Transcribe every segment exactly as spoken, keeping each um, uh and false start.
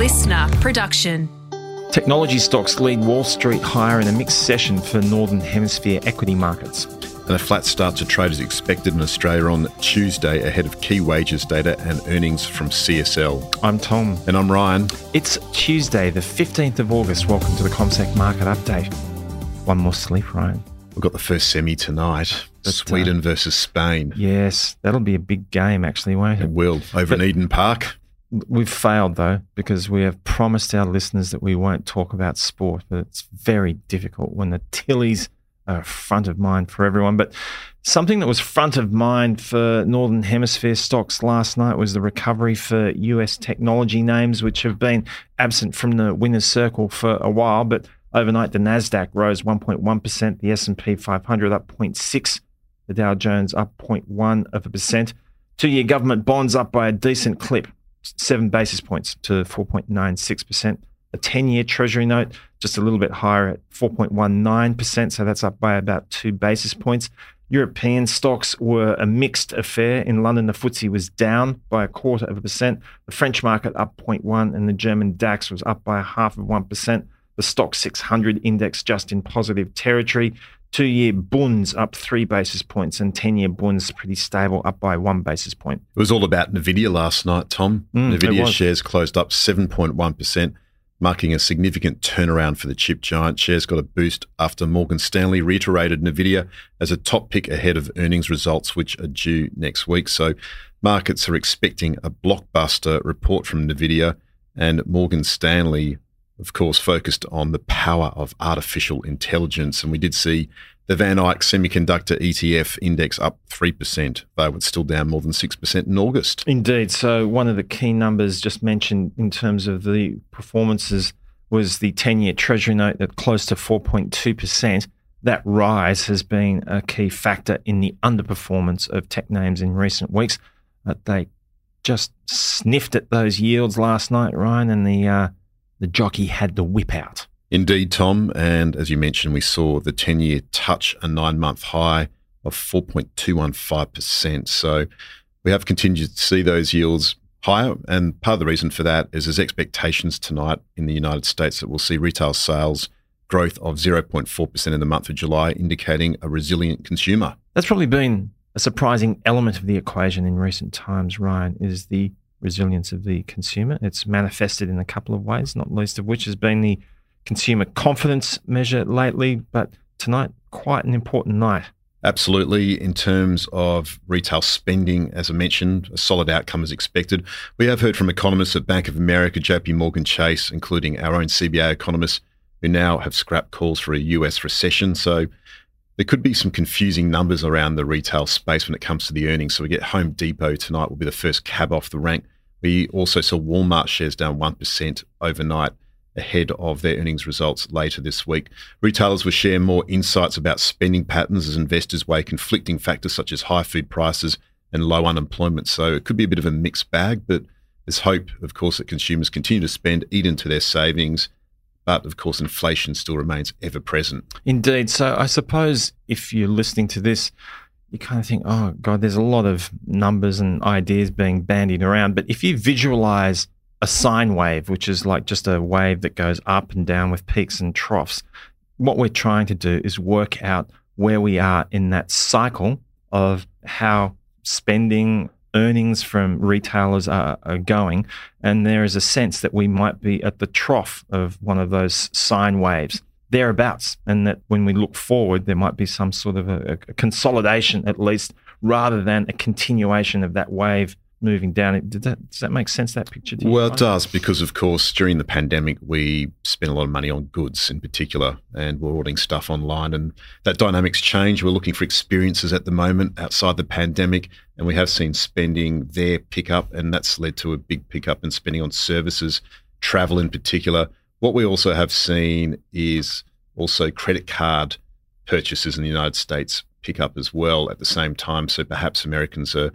listener production. Technology stocks lead Wall Street higher in a mixed session for Northern Hemisphere equity markets. And a flat start to trade is expected in Australia on Tuesday ahead of key wages data and earnings from C S L. I'm Tom. And I'm Ryan. It's Tuesday, the fifteenth of August. Welcome to the ComSec Market Update. One more sleep, Ryan. We've got the first semi tonight, but, Sweden uh, versus Spain. Yes, that'll be a big game actually, won't it? It will, over but in Eden Park. We've failed though, because we have promised our listeners that we won't talk about sport, but it's very difficult when the Tillies are front of mind for everyone. But something that was front of mind for Northern Hemisphere stocks last night was the recovery for U S technology names, which have been absent from the winner's circle for a while. But overnight, the NASDAQ rose one point one percent, the S and P five hundred up zero point six percent, the Dow Jones up zero point one of a percent. Two-year government bonds up by a decent clip, seven basis points to four point nine six percent. A ten-year Treasury note just a little bit higher at four point one nine percent, so that's up by about two basis points. European stocks were a mixed affair. In London, the F T S E was down by a quarter of a percent, the French market up zero point one percent, and the German DAX was up by a half of one percent. The Stoxx six hundred index just in positive territory. Two-year Bunds up three basis points and ten-year Bunds pretty stable, up by one basis point. It was all about NVIDIA last night, Tom. Mm, NVIDIA shares closed up seven point one percent, marking a significant turnaround for the chip giant. Shares got a boost after Morgan Stanley reiterated NVIDIA as a top pick ahead of earnings results, which are due next week. So markets are expecting a blockbuster report from NVIDIA, and Morgan Stanley, of course, focused on the power of artificial intelligence. And we did see the Van Eck Semiconductor E T F index up three percent, though it's still down more than six percent in August. Indeed. So one of the key numbers just mentioned in terms of the performances was the ten-year Treasury note that close to four point two percent. That rise has been a key factor in the underperformance of tech names in recent weeks. Uh, they just sniffed at those yields last night, Ryan, and the... Uh, The jockey had the whip out. Indeed, Tom. And as you mentioned, we saw the ten-year touch a nine-month high of four point two one five percent. So we have continued to see those yields higher. And part of the reason for that is there's expectations tonight in the United States that we'll see retail sales growth of zero point four percent in the month of July, indicating a resilient consumer. That's probably been a surprising element of the equation in recent times, Ryan, is the resilience of the consumer. It's manifested in a couple of ways, not least of which has been the consumer confidence measure lately, but tonight, quite an important night. Absolutely. In terms of retail spending, as I mentioned, a solid outcome is expected. We have heard from economists at Bank of America, J P Morgan Chase, including our own C B A economists, who now have scrapped calls for a U S recession. So there could be some confusing numbers around the retail space when it comes to the earnings. So we get Home Depot tonight will be the first cab off the rank. We also saw Walmart shares down one percent overnight ahead of their earnings results later this week. Retailers will share more insights about spending patterns as investors weigh conflicting factors such as high food prices and low unemployment. So it could be a bit of a mixed bag, but there's hope, of course, that consumers continue to spend, eat into their savings. But, of course, inflation still remains ever present. Indeed. So I suppose if you're listening to this, you kind of think, oh, God, there's a lot of numbers and ideas being bandied around. But if you visualise a sine wave, which is like just a wave that goes up and down with peaks and troughs, what we're trying to do is work out where we are in that cycle of how spending, earnings from retailers are, are going, and there is a sense that we might be at the trough of one of those sine waves, thereabouts, and that when we look forward, there might be some sort of a, a consolidation at least, rather than a continuation of that wave moving down. Did that, does that make sense, that picture? Do you well, find? It does, because, of course, during the pandemic, we spent a lot of money on goods in particular, and we're ordering stuff online, and that dynamic's changed. We're looking for experiences at the moment outside the pandemic, and we have seen spending there pick up, and that's led to a big pickup in spending on services, travel in particular. What we also have seen is also credit card purchases in the United States pick up as well at the same time, so perhaps Americans are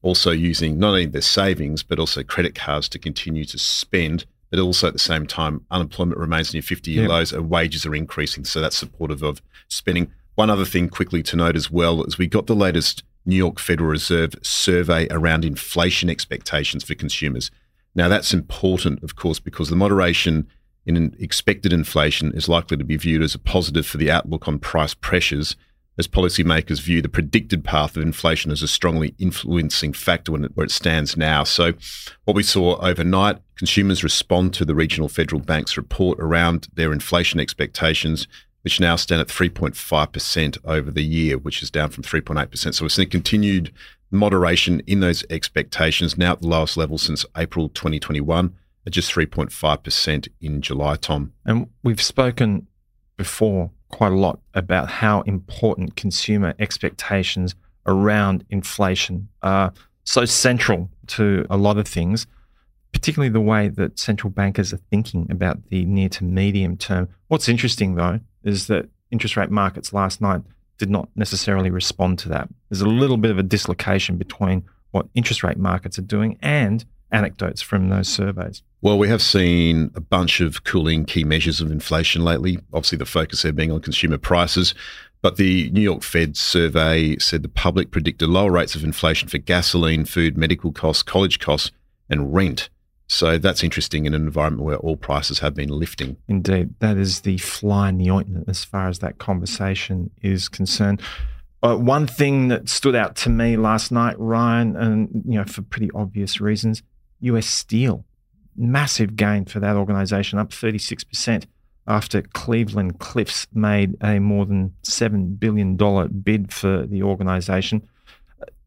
also using not only their savings, but also credit cards to continue to spend. But also at the same time, unemployment remains near fifty-year yeah. lows and wages are increasing. So that's supportive of spending. One other thing quickly to note as well is we got the latest New York Federal Reserve survey around inflation expectations for consumers. Now, that's important, of course, because the moderation in expected inflation is likely to be viewed as a positive for the outlook on price pressures, as policymakers view the predicted path of inflation as a strongly influencing factor where it stands now. So what we saw overnight, consumers respond to the regional federal bank's report around their inflation expectations, which now stand at three point five percent over the year, which is down from three point eight percent. So we're seeing continued moderation in those expectations, now at the lowest level since April twenty twenty-one, at just three point five percent in July, Tom. And we've spoken before quite a lot about how important consumer expectations around inflation are, so central to a lot of things, particularly the way that central bankers are thinking about the near to medium term. What's interesting, though, is that interest rate markets last night did not necessarily respond to that. There's a little bit of a dislocation between what interest rate markets are doing and anecdotes from those surveys. Well, we have seen a bunch of cooling key measures of inflation lately, obviously the focus there being on consumer prices. But the New York Fed survey said the public predicted lower rates of inflation for gasoline, food, medical costs, college costs, and rent. So that's interesting in an environment where all prices have been lifting. Indeed. That is the fly in the ointment as far as that conversation is concerned. Uh, one thing that stood out to me last night, Ryan, and you know, for pretty obvious reasons, U S Steel, massive gain for that organisation, up thirty-six percent after Cleveland Cliffs made a more than seven billion dollars bid for the organisation.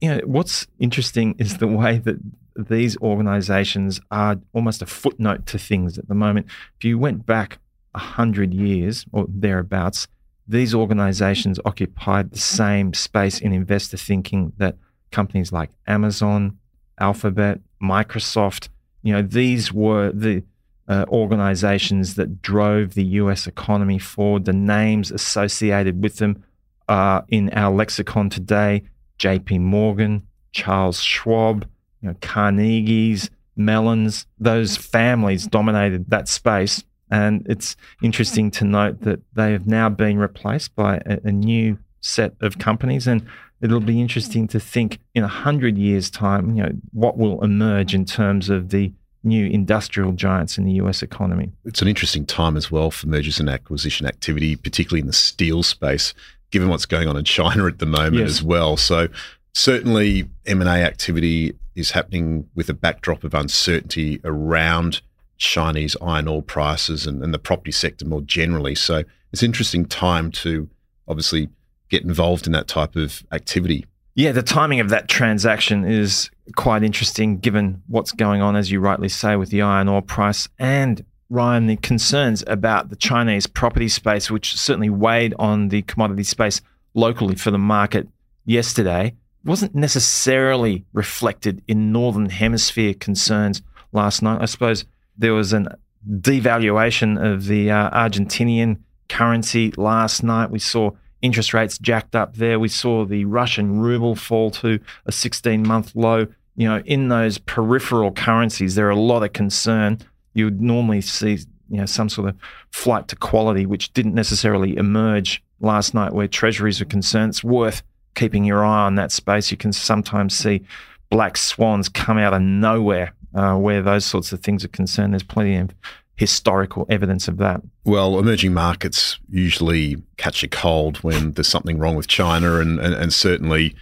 You know, what's interesting is the way that these organisations are almost a footnote to things at the moment. If you went back one hundred years or thereabouts, these organisations occupied the same space in investor thinking that companies like Amazon, Alphabet, Microsoft, you know, these were the uh, organisations that drove the U S economy forward. The names associated with them are in our lexicon today: J P Morgan, Charles Schwab, you know, Carnegie's, Mellon's. Those families dominated that space. And it's interesting to note that they have now been replaced by a, a new set of companies. And it'll be interesting to think in one hundred years' time, you know, what will emerge in terms of the new industrial giants in the U S economy. It's an interesting time as well for mergers and acquisition activity, particularly in the steel space, given what's going on in China at the moment yes. as well. So certainly M and A activity is happening with a backdrop of uncertainty around Chinese iron ore prices and, and the property sector more generally. So it's an interesting time to obviously get involved in that type of activity. Yeah, the timing of that transaction is quite interesting given what's going on, as you rightly say, with the iron ore price and, Ryan, the concerns about the Chinese property space, which certainly weighed on the commodity space locally for the market yesterday, wasn't necessarily reflected in Northern Hemisphere concerns last night. I suppose there was a devaluation of the uh, Argentinian currency last night. We saw interest rates jacked up there. We saw the Russian ruble fall to a sixteen-month low. You know, in those peripheral currencies, there are a lot of concern. You would normally see, you know, some sort of flight to quality, which didn't necessarily emerge last night where treasuries are concerned. It's worth keeping your eye on that space. You can sometimes see black swans come out of nowhere uh, where those sorts of things are concerned. There's plenty of historical evidence of that. Well, emerging markets usually catch a cold when there's something wrong with China, and, and, and certainly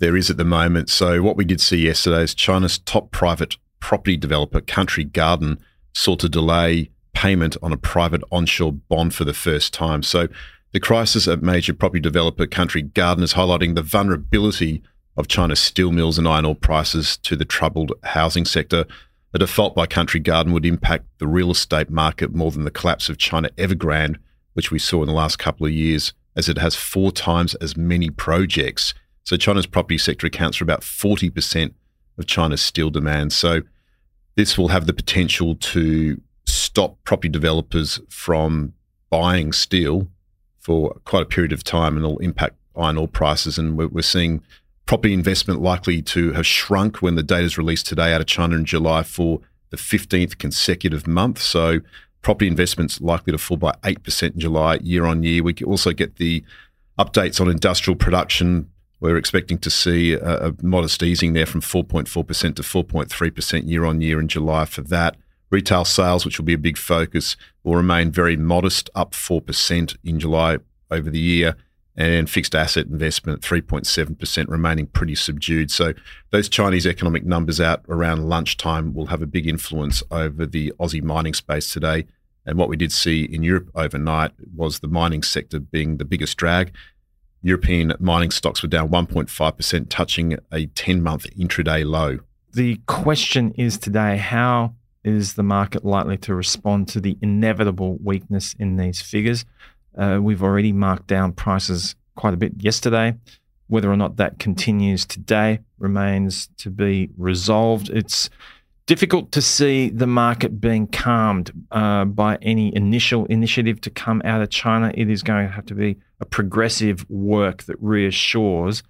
there is at the moment. So what we did see yesterday is China's top private property developer, Country Garden, sought to delay payment on a private onshore bond for the first time. So the crisis at major property developer Country Garden is highlighting the vulnerability of China's steel mills and iron ore prices to the troubled housing sector. A default by Country Garden would impact the real estate market more than the collapse of China Evergrande, which we saw in the last couple of years, as it has four times as many projects. So China's property sector accounts for about forty percent of China's steel demand. So this will have the potential to stop property developers from buying steel for quite a period of time, and it'll impact iron ore prices. And we're seeing property investment likely to have shrunk when the data is released today out of China in July for the fifteenth consecutive month. So property investment's likely to fall by eight percent in July year on year. We also get the updates on industrial production We're expecting to see a, a modest easing there from four point four percent to four point three percent year on year in July for that. Retail sales, which will be a big focus, will remain very modest, up four percent in July over the year. And fixed asset investment at three point seven percent, remaining pretty subdued. So those Chinese economic numbers out around lunchtime will have a big influence over the Aussie mining space today. And what we did see in Europe overnight was the mining sector being the biggest drag. European mining stocks were down one point five percent, touching a ten-month intraday low. The question is today, how is the market likely to respond to the inevitable weakness in these figures? Uh, we've already marked down prices quite a bit yesterday. Whether or not that continues today remains to be resolved. It's difficult to see the market being calmed uh, by any initial initiative to come out of China. It is going to have to be a progressive work that reassures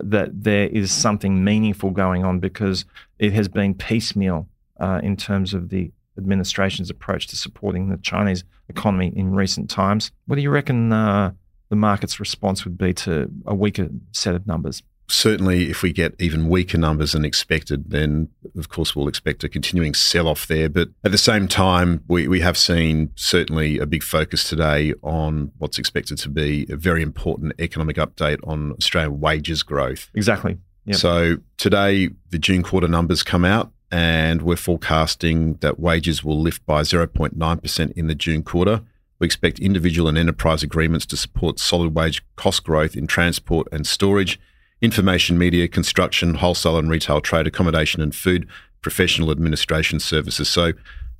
that there is something meaningful going on, because it has been piecemeal uh, in terms of the administration's approach to supporting the Chinese economy in recent times. What do you reckon uh, the market's response would be to a weaker set of numbers? Certainly, if we get even weaker numbers than expected, then of course we'll expect a continuing sell-off there. But at the same time, we, we have seen certainly a big focus today on what's expected to be a very important economic update on Australian wages growth. Exactly. Yep. So today, the June quarter numbers come out, and we're forecasting that wages will lift by zero point nine percent in the June quarter. We expect individual and enterprise agreements to support solid wage cost growth in transport and storage, information media, construction, wholesale and retail trade, accommodation and food, professional administration services. So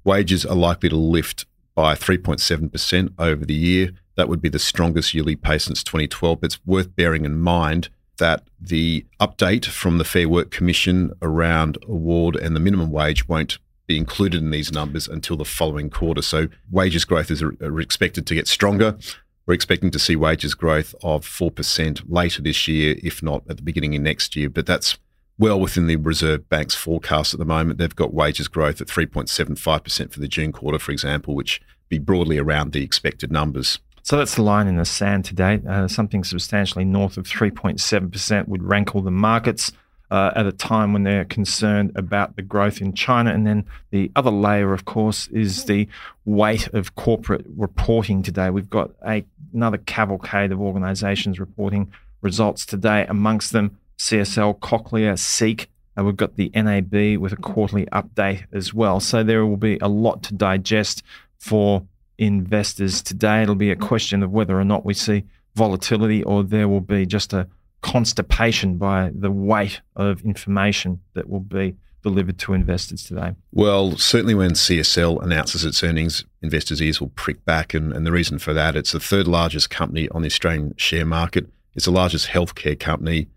wages are likely to lift by three point seven percent over the year. That would be the strongest yearly pace since twenty twelve. It's worth bearing in mind that the update from the Fair Work Commission around award and the minimum wage won't be included in these numbers until the following quarter. So wages growth is are expected to get stronger. We're expecting to see wages growth of four percent later this year, if not at the beginning of next year. But that's well within the Reserve Bank's forecast at the moment. They've got wages growth at three point seven five percent for the June quarter, for example, which be broadly around the expected numbers. So that's the line in the sand today. Uh, something substantially north of three point seven percent would rankle the markets uh, at a time when they're concerned about the growth in China. And then the other layer, of course, is the weight of corporate reporting today. We've got a, another cavalcade of organisations reporting results today. Amongst them, C S L, Cochlear, Seek. Uh, we've got the N A B with a quarterly update as well. So there will be a lot to digest for investors today. It'll be a question of whether or not we see volatility, or there will be just a constipation by the weight of information that will be delivered to investors today. Well, certainly when C S L announces its earnings, investors' ears will prick back. And, and the reason for that, it's the third largest company on the Australian share market. It's the largest healthcare company.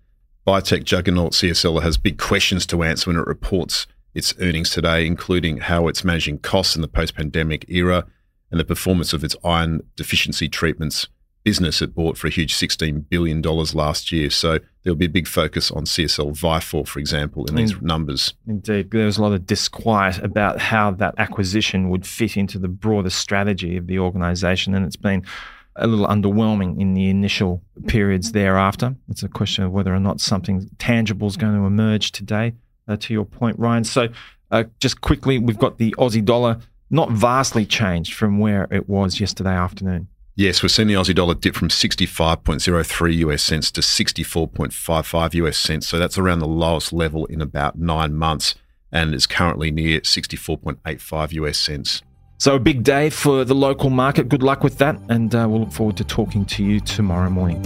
Biotech juggernaut C S L has big questions to answer when it reports its earnings today, including how it's managing costs in the post-pandemic era, and the performance of its iron deficiency treatments business it bought for a huge sixteen billion dollars last year. So there'll be a big focus on C S L Vifor, for example, in, in these numbers. Indeed. There was a lot of disquiet about how that acquisition would fit into the broader strategy of the organisation, and it's been a little underwhelming in the initial periods thereafter. It's a question of whether or not something tangible is going to emerge today, uh, to your point, Ryan. So uh, just quickly, we've got the Aussie dollar not vastly changed from where it was yesterday afternoon. Yes, we've seen the Aussie dollar dip from sixty-five point zero three U S cents to sixty-four point five five U S cents. So that's around the lowest level in about nine months and is currently near sixty-four point eight five U S cents. So a big day for the local market. Good luck with that, and uh, we'll look forward to talking to you tomorrow morning.